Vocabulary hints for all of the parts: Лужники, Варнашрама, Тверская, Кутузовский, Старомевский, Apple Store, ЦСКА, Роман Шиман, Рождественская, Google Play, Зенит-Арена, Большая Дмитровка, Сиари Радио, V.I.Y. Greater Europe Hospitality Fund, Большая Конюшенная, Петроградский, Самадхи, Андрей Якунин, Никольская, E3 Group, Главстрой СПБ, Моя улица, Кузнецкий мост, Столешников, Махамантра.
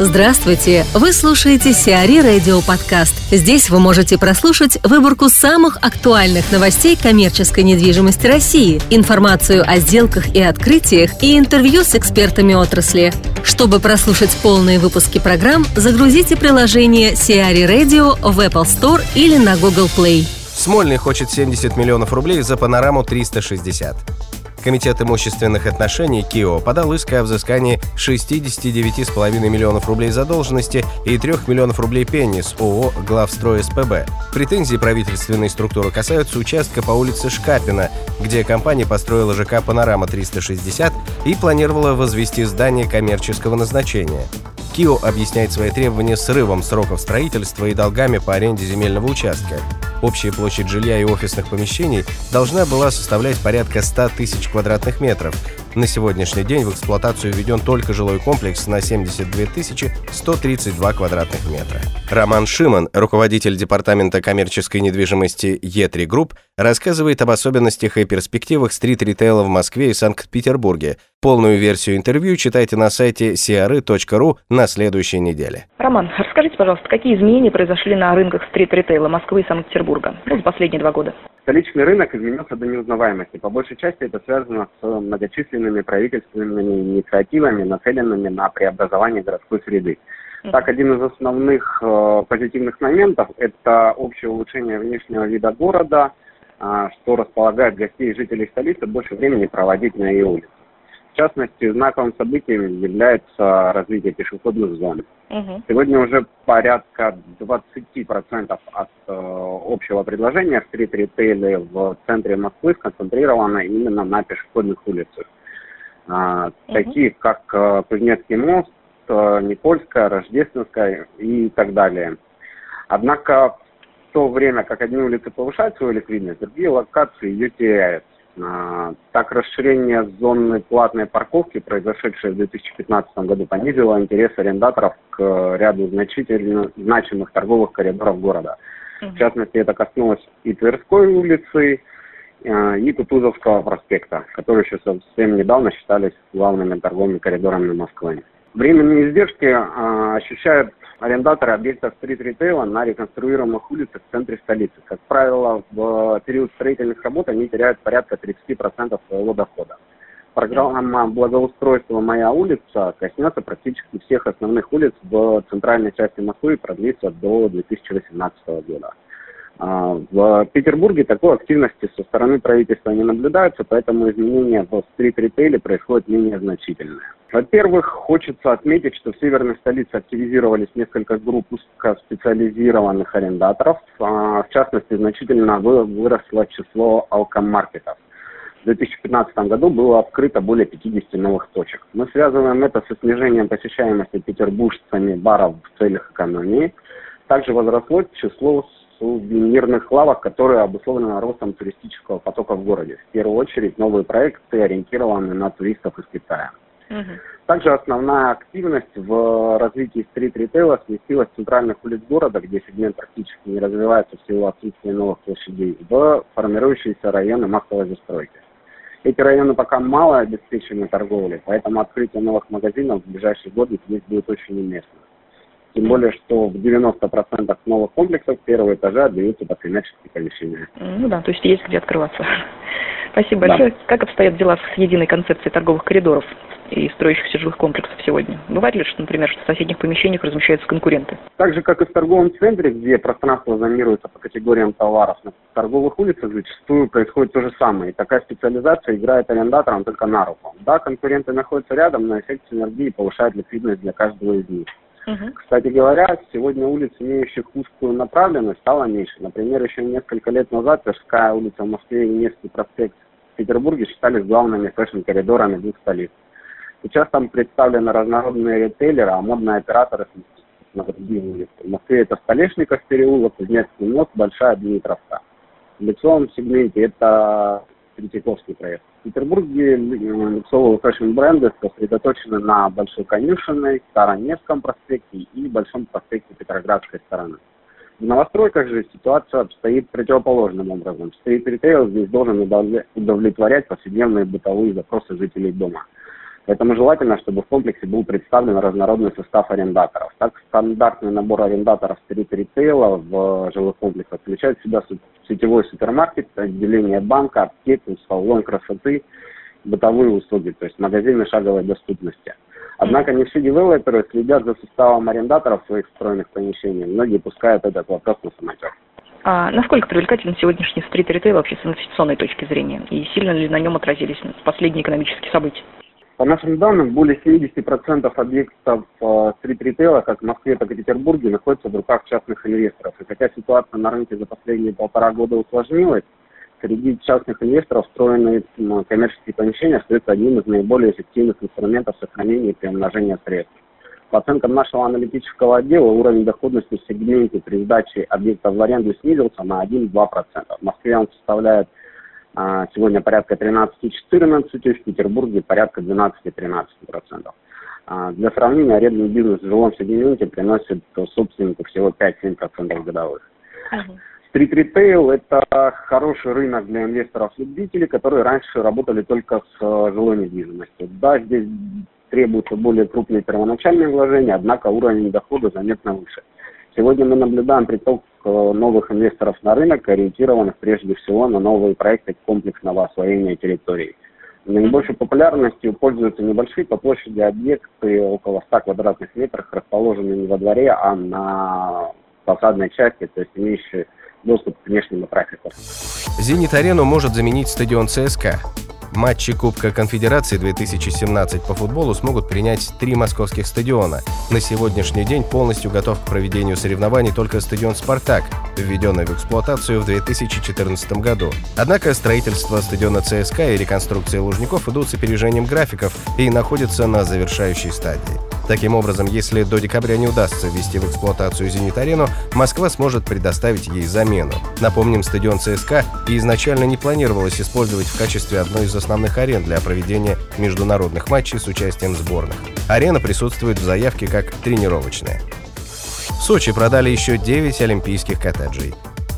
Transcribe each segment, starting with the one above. Здравствуйте! Вы слушаете Сиари Радио подкаст. Здесь вы можете прослушать выборку самых актуальных новостей коммерческой недвижимости России, информацию о сделках и открытиях и интервью с экспертами отрасли. Чтобы прослушать полные выпуски программ, загрузите приложение Сиари Радио в Apple Store или на Google Play. Смольный хочет 70 миллионов рублей за панораму 360. Комитет имущественных отношений КИО подал иск о взыскании 69,5 миллионов рублей задолженности и 3 миллионов рублей пени с ООО «Главстрой СПБ». Претензии правительственной структуры касаются участка по улице Шкапина, где компания построила ЖК «Панорама-360» и планировала возвести здание коммерческого назначения. КИО объясняет свои требования срывом сроков строительства и долгами по аренде земельного участка. Общая площадь жилья и офисных помещений должна была составлять порядка 100 тысяч квадратных метров. На сегодняшний день в эксплуатацию введен только жилой комплекс на 72 132 квадратных метра. Роман Шиман, руководитель департамента коммерческой недвижимости E3 Group, рассказывает об особенностях и перспективах стрит-ритейла в Москве и Санкт-Петербурге. Полную версию интервью читайте на сайте siary.ru на следующей неделе. Роман, расскажите, пожалуйста, какие изменения произошли на рынках стрит-ритейла Москвы и Санкт-Петербурга за последние 2 года? Столичный рынок изменился до неузнаваемости. По большей части это связано с многочисленными правительственными инициативами, нацеленными на преобразование городской среды. Так, один из основных позитивных моментов – это общее улучшение внешнего вида города, что располагает гостей и жителей столицы больше времени проводить на ее улице. В частности, знаковым событием является развитие пешеходных зон. Сегодня уже порядка 20% от общего предложения в стрит-ритейле в центре Москвы сконцентрировано именно на пешеходных улицах. Такие как Кузнецкий мост, Никольская, Рождественская и так далее. Однако в то время, как одни улицы повышают свою ликвидность, другие локации ее теряют. Так, расширение зоны платной парковки, произошедшее в 2015 году, понизило интерес арендаторов к ряду значительно значимых торговых коридоров города. В частности, это коснулось и Тверской улицы, и Кутузовского проспекта, которые еще совсем недавно считались главными торговыми коридорами Москвы. Временные издержки ощущают арендаторы объектов стрит-ритейла на реконструируемых улицах в центре столицы. Как правило, в период строительных работ они теряют порядка 30% своего дохода. Программа благоустройства «Моя улица» коснется практически всех основных улиц в центральной части Москвы и продлится до 2018 года. В Петербурге такой активности со стороны правительства не наблюдается, поэтому изменения в стрит-ритейле происходят менее значительные. Во-первых, хочется отметить, что в северной столице активизировались несколько групп узкоспециализированных арендаторов. В частности, значительно выросло число алкомаркетов. В 2015 году было открыто более 50 новых точек. Мы связываем это со снижением посещаемости петербуржцами баров в целях экономии. Также возросло число сувенирных лавок, которые обусловлены ростом туристического потока в городе. В первую очередь новые проекты ориентированы на туристов из Китая. Также основная активность в развитии стрит-ритейла сместилась с центральных улиц города, где сегмент практически не развивается в силу отсутствия новых площадей, в формирующиеся районы массовой застройки. Эти районы пока мало обеспечены торговлей, поэтому открытие новых магазинов в ближайшие годы здесь будет очень уместно. Тем более, что в 90% новых комплексов первого этажа отдаются под коммерческие помещения. Ну да, то есть есть где открываться. Спасибо большое. Да. Как обстоят дела с единой концепцией торговых коридоров и строящихся жилых комплексов сегодня? Бывает ли, что, например, в соседних помещениях размещаются конкуренты? Так же, как и в торговом центре, где пространство зонируется по категориям товаров, на торговых улицах зачастую происходит то же самое. И такая специализация играет арендаторам только на руку. Да, конкуренты находятся рядом, но эффект синергии повышает ликвидность для каждого из них. Кстати говоря, сегодня улиц, имеющих узкую направленность, стало меньше. Например, еще несколько лет назад Тверская улица в Москве и Невский проспект в Петербурге считались главными фэшн-коридорами двух столиц. Сейчас там представлены разнородные ритейлеры, а модные операторы на другие улицы. В Москве это Столешников переулок, Кузнецкий мост, Большая Дмитровка. В лицевом сегменте это Третьяковский проезд. В Петербурге люксовые фэшн-бренды сосредоточены на Большой Конюшенной, Старомевском проспекте и Большом проспекте Петроградской стороны. В новостройках же ситуация обстоит противоположным образом. Стрит-ритейл здесь должен удовлетворять повседневные бытовые запросы жителей дома. Поэтому желательно, чтобы в комплексе был представлен разнородный состав арендаторов. Так, стандартный набор арендаторов стрит-ритейла в жилых комплексах включает в себя сетевой супермаркет, отделение банка, аптеку, салон красоты, бытовые услуги, то есть магазины шаговой доступности. Однако не все девелоперы следят за составом арендаторов своих встроенных помещений. Многие пускают этот вопрос на самотек. А насколько привлекателен сегодняшний стрит-ритейл вообще с инвестиционной точки зрения? И сильно ли на нем отразились последние экономические события? По нашим данным, более 70% объектов стрит-ритейла, как в Москве, так и в Петербурге, находятся в руках частных инвесторов. И хотя ситуация на рынке за последние полтора года усложнилась, среди частных инвесторов встроенные коммерческие помещения остаются одним из наиболее эффективных инструментов сохранения и приумножения средств. По оценкам нашего аналитического отдела, уровень доходности в сегменте при сдаче объектов в аренду снизился на 1-2%. В Москве он составляет сегодня порядка 13-14%, в Петербурге порядка 12-13%. Для сравнения, арендный бизнес в жилом сегменте приносит собственнику всего 5-7% годовых. Стрит-ритейл – это хороший рынок для инвесторов-любителей, которые раньше работали только с жилой недвижимостью. Да, здесь требуются более крупные первоначальные вложения, однако уровень дохода заметно выше. Сегодня мы наблюдаем приток новых инвесторов на рынок, ориентированных прежде всего на новые проекты комплексного освоения территорий. Наибольшей популярностью пользуются небольшие по площади объекты около 100 квадратных метров, расположенные не во дворе, а на фасадной части, то есть имеющие доступ к внешнему трафику. «Зенит-Арену» может заменить стадион ЦСКА. Матчи Кубка Конфедерации 2017 по футболу смогут принять 3 московских стадиона. На сегодняшний день полностью готов к проведению соревнований только стадион «Спартак», введенный в эксплуатацию в 2014 году. Однако строительство стадиона ЦСКА и реконструкция Лужников идут с опережением графиков и находятся на завершающей стадии. Таким образом, если до декабря не удастся ввести в эксплуатацию «Зенит-Арену», Москва сможет предоставить ей замену. Напомним, стадион ЦСКА изначально не планировалось использовать в качестве одной из основных арен для проведения международных матчей с участием сборных. Арена присутствует в заявке как тренировочная. В Сочи продали еще 9 олимпийских коттеджей.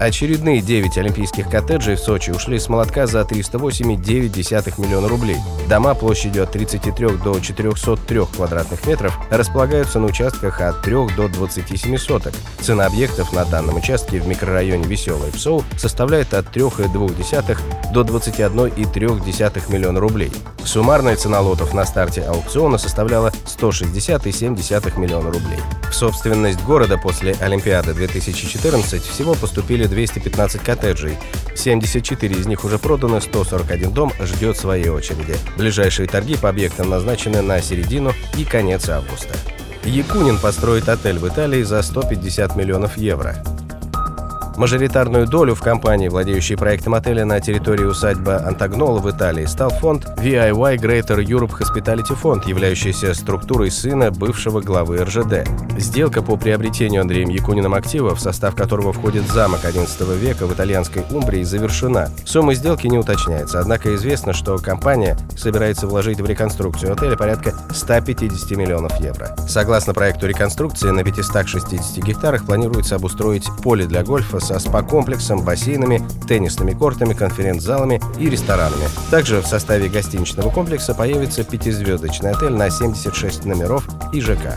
Очередные 9 олимпийских коттеджей в Сочи ушли с молотка за 308,9 миллиона рублей. Дома площадью от 33 до 403 квадратных метров располагаются на участках от 3 до 27 соток. Цена объектов на данном участке в микрорайоне Веселый Псоу составляет от 3,2 до 21,3 миллиона рублей. Суммарная цена лотов на старте аукциона составляла 160,7 миллиона рублей. В собственность города после Олимпиады 2014 всего поступили 215 коттеджей. 74 из них уже проданы, 141 дом ждет своей очереди. Ближайшие торги по объектам назначены на середину и конец августа. Якунин построит отель в Италии за 150 миллионов евро. Мажоритарную долю в компании, владеющей проектом отеля на территории усадьбы Антагнола в Италии, стал фонд V.I.Y. Greater Europe Hospitality Fund, являющийся структурой сына бывшего главы РЖД. Сделка по приобретению Андреем Якуниным актива, в состав которого входит замок XI века в итальянской Умбрии, завершена. Сумма сделки не уточняется, однако известно, что компания собирается вложить в реконструкцию отеля порядка 150 миллионов евро. Согласно проекту реконструкции, на 560 гектарах планируется обустроить поле для гольфа со спа-комплексом, бассейнами, теннисными кортами, конференц-залами и ресторанами. Также в составе гостиничного комплекса появится 5-звездочный отель на 76 номеров и ЖК.